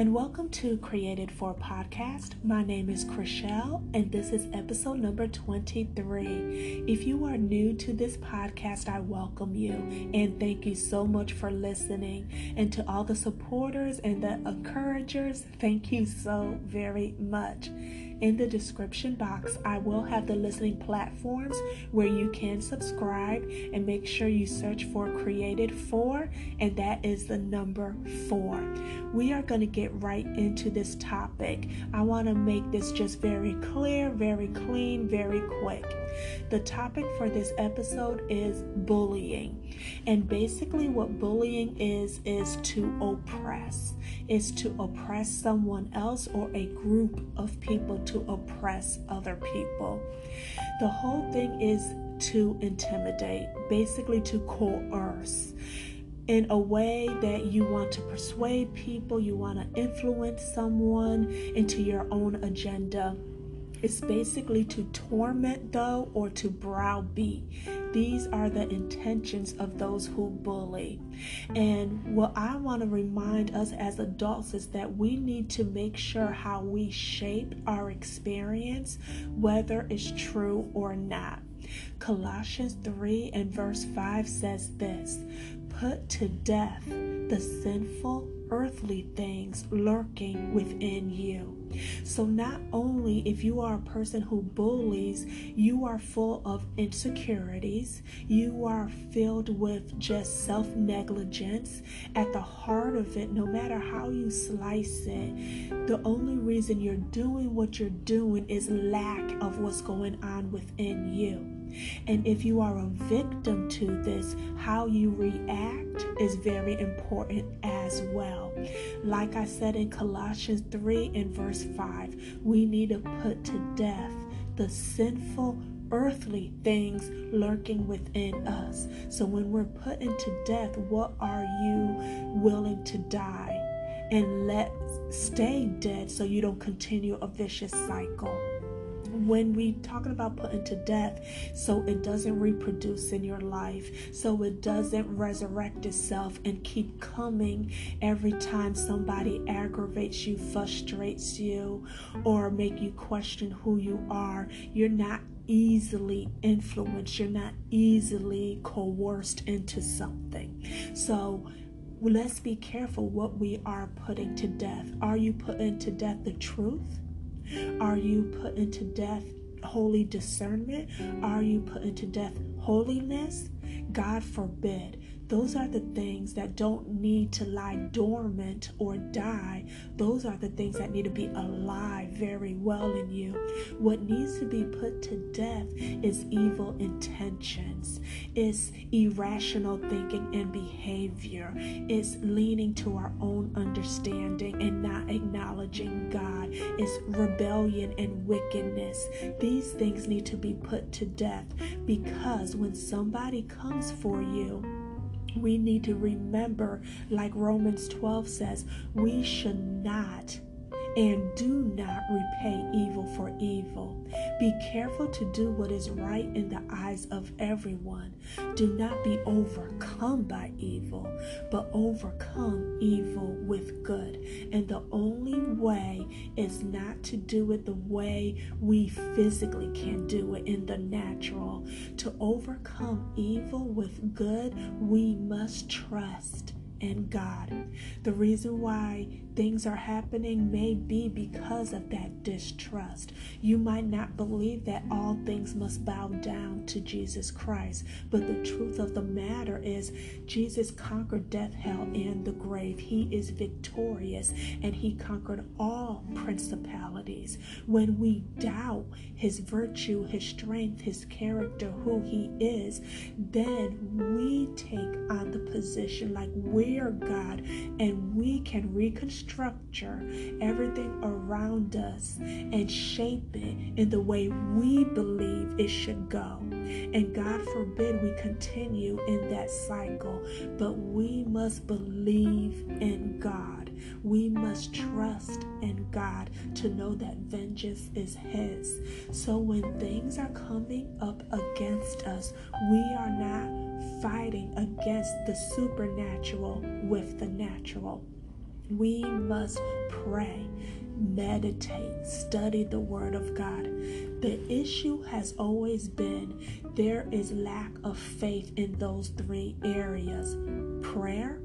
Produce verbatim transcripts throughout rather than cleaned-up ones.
and welcome to Created for Podcast. My name is Chrishell, and this is episode number twenty-three. If you are new to this podcast, I welcome you, and thank you so much for listening. And to all the supporters and the encouragers, thank you so very much. In the description box, I will have the listening platforms where you can subscribe, and make sure you search for Created For, and that is the number four. We are going to get right into this topic. I want to make this just very clear, very clean, very quick. The topic for this episode is bullying. And basically what bullying is, is to oppress. It's to oppress someone else or a group of people, to oppress other people. The whole thing is to intimidate, basically to coerce. In a way that you want to persuade people, you want to influence someone into your own agenda. It's basically to torment, though, or to browbeat. These are the intentions of those who bully. And what I want to remind us as adults is that we need to make sure how we shape our experience, whether it's true or not. Colossians three and verse five says this: "Put to death the sinful earthly things lurking within you." So not only if you are a person who bullies, you are full of insecurities, you are filled with just self-negligence. At the heart of it, no matter how you slice it, the only reason you're doing what you're doing is lack of what's going on within you. And if you are a victim to this, how you react is very important as well. Like I said in Colossians three and verse five, we need to put to death the sinful earthly things lurking within us. So when we're put into death, what are you willing to die? And let stay dead so you don't continue a vicious cycle. When we talking about putting to death, so it doesn't reproduce in your life, so it doesn't resurrect itself and keep coming every time somebody aggravates you, frustrates you, or make you question who you are. You're not easily influenced. You're not easily coerced into something. So let's be careful what we are putting to death. Are you putting to death the truth? Are you putting to death holy discernment? Are you putting to death holiness? God forbid. Those are the things that don't need to lie dormant or die. Those are the things that need to be alive very well in you. What needs to be put to death is evil intentions. It's irrational thinking and behavior. It's leaning to our own understanding and not acknowledging God. It's rebellion and wickedness. These things need to be put to death, because when somebody comes for you, we need to remember, like Romans twelve says, we should not and do not repay evil for evil. Be careful to do what is right in the eyes of everyone. Do not be overcome by evil, but overcome evil with good. And the only way is not to do it the way we physically can do it in the natural. To overcome evil with good, we must trust and God. The reason why things are happening may be because of that distrust. You might not believe that all things must bow down to Jesus Christ, but the truth of the matter is Jesus conquered death, hell, and the grave. He is victorious, and he conquered all principalities. When we doubt his virtue, his strength, his character, who he is, then we take on the position like we're God, and we can reconstruct everything around us and shape it in the way we believe it should go. And God forbid we continue in that cycle, but we must believe in God. We must trust in God to know that vengeance is his. So when things are coming up against us, we are not fighting against the supernatural with the natural. We must pray, meditate, study the Word of God. The issue has always been there is lack of faith in those three areas: prayer,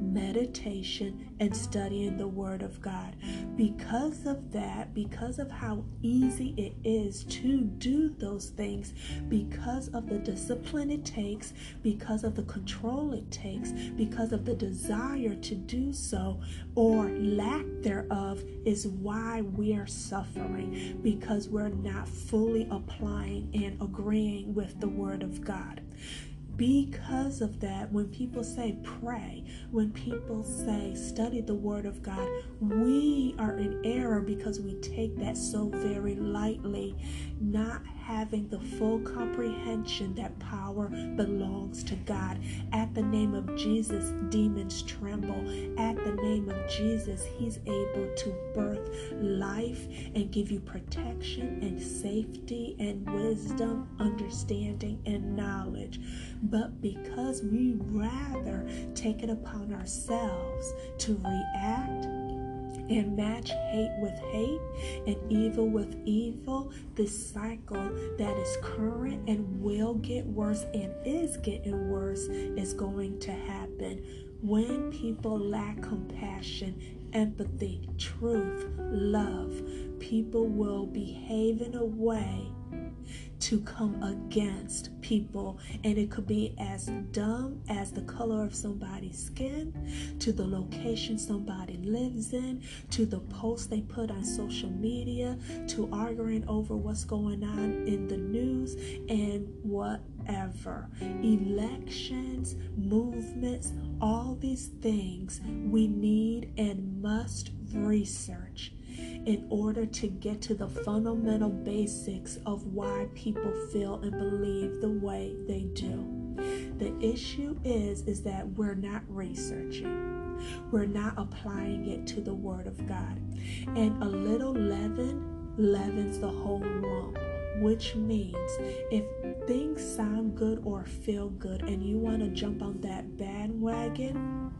meditation, and studying the Word of God. Because of that, because of how easy it is to do those things, because of the discipline it takes, because of the control it takes, because of the desire to do so, or lack thereof, is why we're suffering, because we're not fully applying and agreeing with the Word of God. Because of that, when people say pray, when people say study the Word of God, we are in error because we take that so very lightly, not having the full comprehension that power belongs to God. At the name of Jesus, demons tremble. At the name of Jesus, He's able to birth life and give you protection and safety and wisdom, understanding and knowledge. But because we rather take it upon ourselves to react and match hate with hate and evil with evil, this cycle that is current and will get worse and is getting worse is going to happen. When people lack compassion, empathy, truth, love, people will behave in a way to come against people, and it could be as dumb as the color of somebody's skin, to the location somebody lives in, to the posts they put on social media, to arguing over what's going on in the news and whatever. Elections, movements, all these things we need and must research in order to get to the fundamental basics of why people feel and believe the way they do. The issue is, is that we're not researching. We're not applying it to the Word of God. And a little leaven leavens the whole lump, which means if things sound good or feel good and you want to jump on that bandwagon,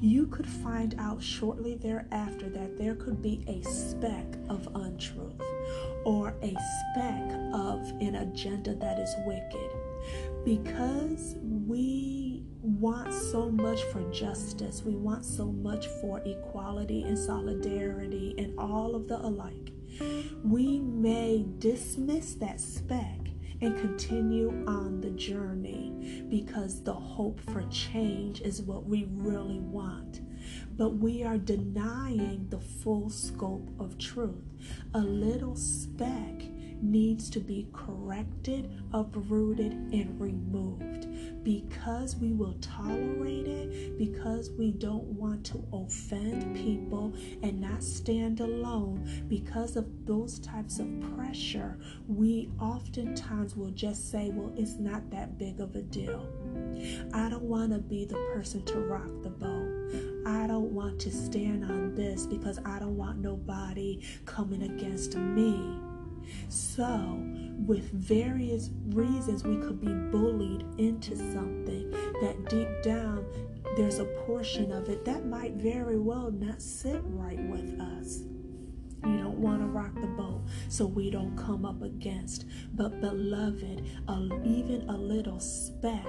you could find out shortly thereafter that there could be a speck of untruth or a speck of an agenda that is wicked. Because we want so much for justice, we want so much for equality and solidarity and all of the alike, we may dismiss that speck and continue on the journey because the hope for change is what we really want. But we are denying the full scope of truth. A little speck needs to be corrected, uprooted, and removed. Because we will tolerate it, because we don't want to offend people and not stand alone, because of those types of pressure, we oftentimes will just say, well, it's not that big of a deal. I don't want to be the person to rock the boat. I don't want to stand on this because I don't want nobody coming against me. So, with various reasons, we could be bullied into something that deep down there's a portion of it that might very well not sit right with us. You don't want to rock the boat, so we don't come up against. But beloved, a, even a little speck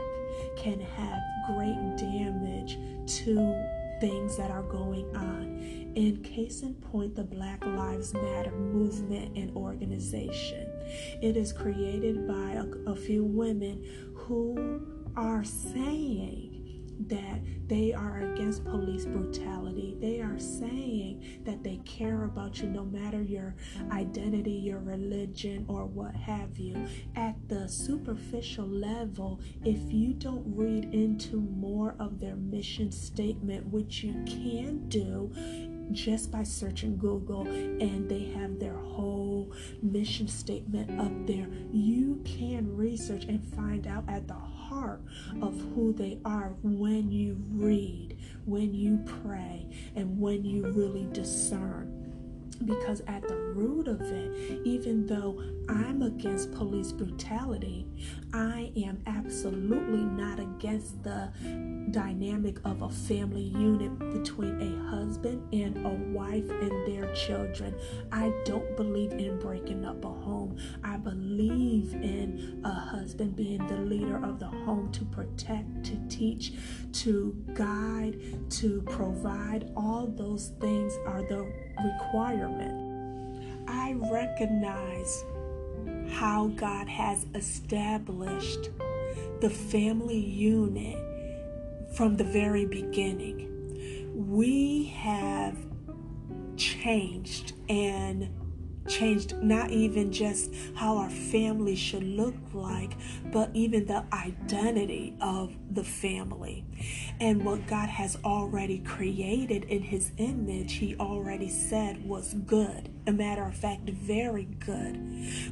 can have great damage to things that are going on. In case in point, the Black Lives Matter movement and organization. It is created by a, a few women who are saying that they are against police brutality. They are saying that they care about you no matter your identity, your religion, or what have you. At the superficial level, if you don't read into more of their mission statement, which you can do just by searching Google, and they have their whole mission statement up there, you can research and find out at the heart of who they are when you read, when you pray, and when you really discern. Because at the root of it, even though I'm against police brutality, I am absolutely not against the dynamic of a family unit between a husband and a wife and their children. I don't believe in breaking up a home. I believe in a husband being the leader of the home to protect, to teach, to guide, to provide. All those things are the requirement. I recognize how God has established the family unit from the very beginning. We have changed and changed not even just how our family should look like, but even the identity of the family. And what God has already created in His image, He already said was good. A matter of fact, very good.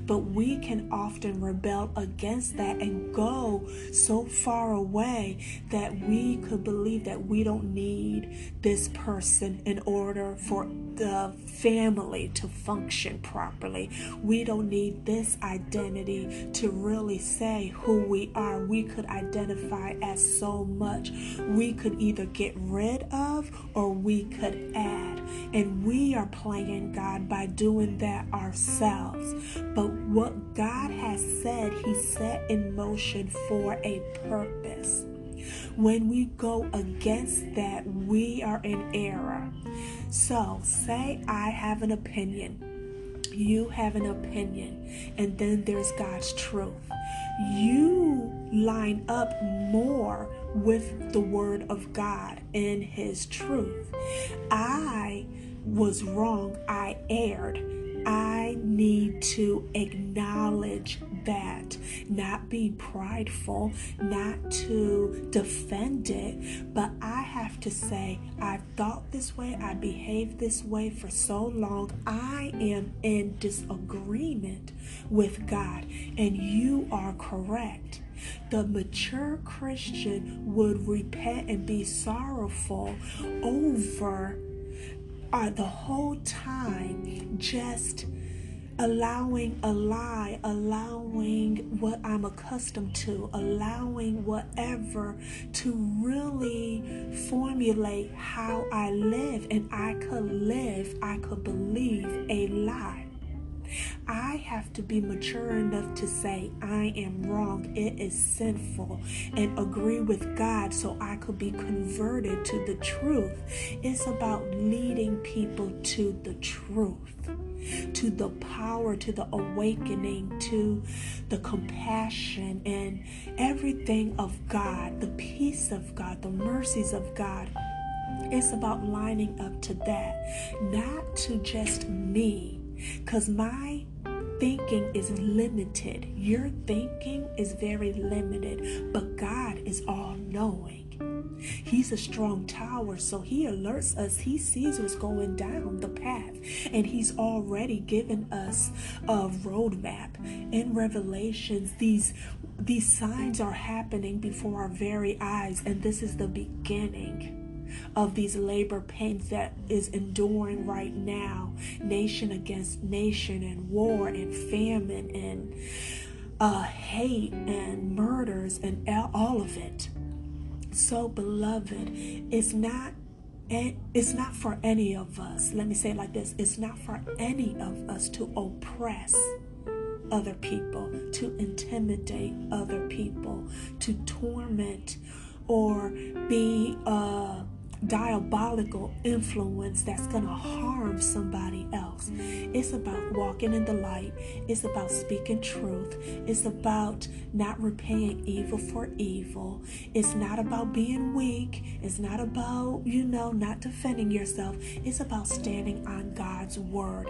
But we can often rebel against that and go so far away that we could believe that we don't need this person in order for the family to function properly. We don't need this identity to really say who we are. We could identify as so much. We could either get rid of or we could add. And we are playing God by doing that ourselves. But what God has said, He set in motion for a purpose. When we go against that, we are in error. So, say I have an opinion. You have an opinion, and then there's God's truth. You line up more with the Word of God and His truth. I was wrong. I erred. I need to acknowledge that, not be prideful, not to defend it, but I have to say, I've thought this way, I behaved this way for so long, I am in disagreement with God, and you are correct. The mature Christian would repent and be sorrowful over Are the whole time just allowing a lie, allowing what I'm accustomed to, allowing whatever to really formulate how I live. And I could live, I could believe a lie. I have to be mature enough to say, I am wrong, it is sinful, and agree with God so I could be converted to the truth. It's about leading people to the truth, to the power, to the awakening, to the compassion and everything of God, the peace of God, the mercies of God. It's about lining up to that, not to just me. Because my thinking is limited. Your thinking is very limited. But God is all-knowing. He's a strong tower, so He alerts us. He sees what's going down the path. And He's already given us a roadmap. In Revelations, these, these signs are happening before our very eyes. And this is the beginning of these labor pains that is enduring right now, nation against nation, and war and famine and uh, hate and murders and all of it. So, beloved, it's not And it's not for any of us. Let me say it like this. It's not for any of us to oppress other people, to intimidate other people, to torment or be a diabolical influence that's going to harm somebody else. It's about walking in the light. It's about speaking truth. It's about not repaying evil for evil. It's not about being weak. It's not about, you know, not defending yourself. It's about standing on God's word.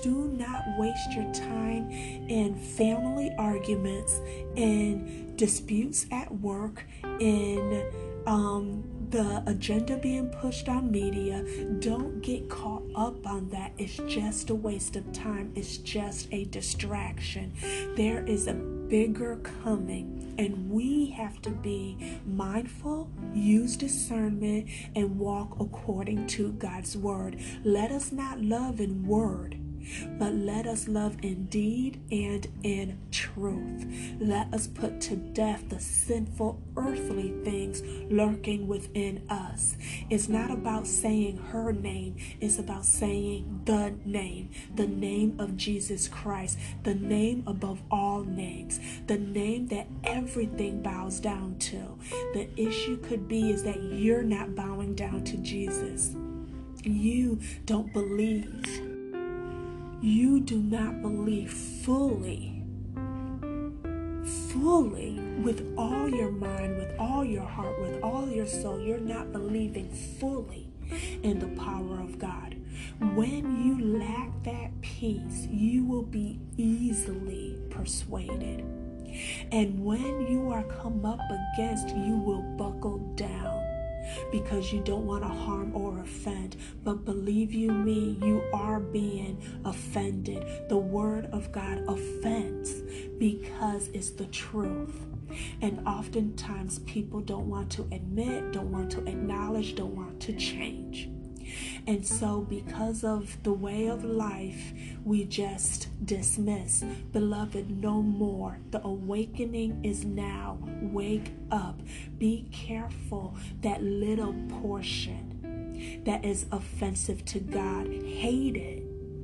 Do not waste your time in family arguments, in disputes at work, in um the agenda being pushed on media. Don't get caught up on that. It's just a waste of time. It's just a distraction. There is a bigger coming, and we have to be mindful, use discernment, and walk according to God's word. Let us not love in word, but let us love in deed and in truth. Let us put to death the sinful earthly things lurking within us. It's not about saying her name. It's about saying the name, the name of Jesus Christ, the name above all names, the name that everything bows down to. The issue could be is that you're not bowing down to Jesus. You don't believe. You do not believe fully, fully, with all your mind, with all your heart, with all your soul. You're not believing fully in the power of God. When you lack that peace, you will be easily persuaded. And when you are come up against, you will buckle down, because you don't want to harm or offend. But believe you me, you are being offended. The word of God offends because it's the truth. And oftentimes people don't want to admit, don't want to acknowledge, don't want to change. And so because of the way of life, we just dismiss. Beloved, no more. The awakening is now. Wake up. Be careful that little portion that is offensive to God. Hate it.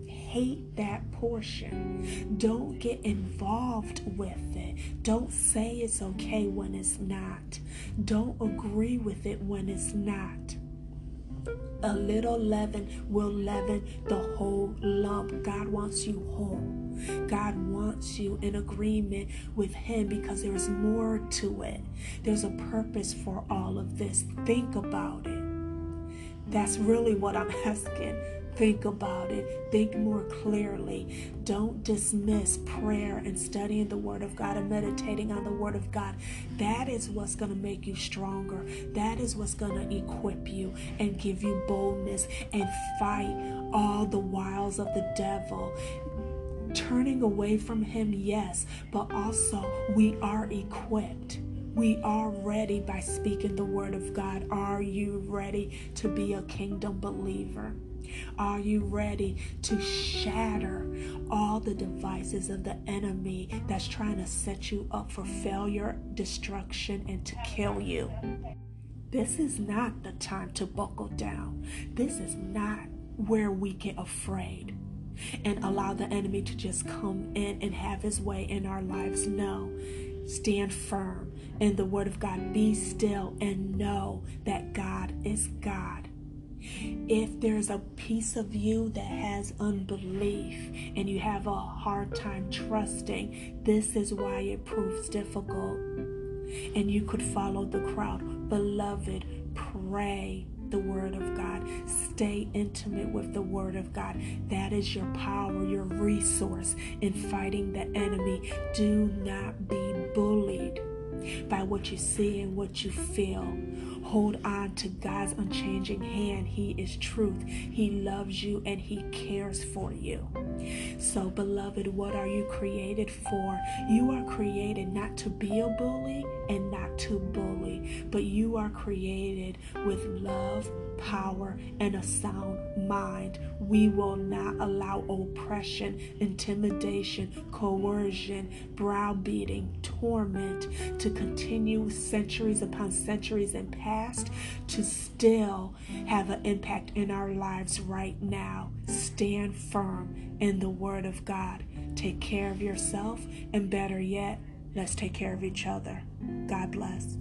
Hate that portion. Don't get involved with it. Don't say it's okay when it's not. Don't agree with it when it's not. A little leaven will leaven the whole lump. God wants you whole. God wants you in agreement with Him, because there's more to it. There's a purpose for all of this. Think about it. That's really what I'm asking. Think about it. Think more clearly. Don't dismiss prayer and studying the Word of God and meditating on the Word of God. That is what's going to make you stronger. That is what's going to equip you and give you boldness and fight all the wiles of the devil. Turning away from him, yes, but also we are equipped. We are ready by speaking the Word of God. Are you ready to be a kingdom believer? Are you ready to shatter all the devices of the enemy that's trying to set you up for failure, destruction, and to kill you? This is not the time to buckle down. This is not where we get afraid and allow the enemy to just come in and have his way in our lives. No. Stand firm in the Word of God. Be still and know that God is God. If there's a piece of you that has unbelief and you have a hard time trusting, this is why it proves difficult. And you could follow the crowd. Beloved, pray the Word of God. Stay intimate with the Word of God. That is your power, your resource in fighting the enemy. Do not be bullied by what you see and what you feel. Hold on to God's unchanging hand. He is truth. He loves you and He cares for you. So, beloved, what are you created for? You are created not to be a bully and not to bully, but you are created with love, power, and a sound mind. We will not allow oppression, intimidation, coercion, browbeating, torment to continue centuries upon centuries and past to still have an impact in our lives right now. Stand firm in the Word of God. Take care of yourself, and better yet, let's take care of each other. God bless.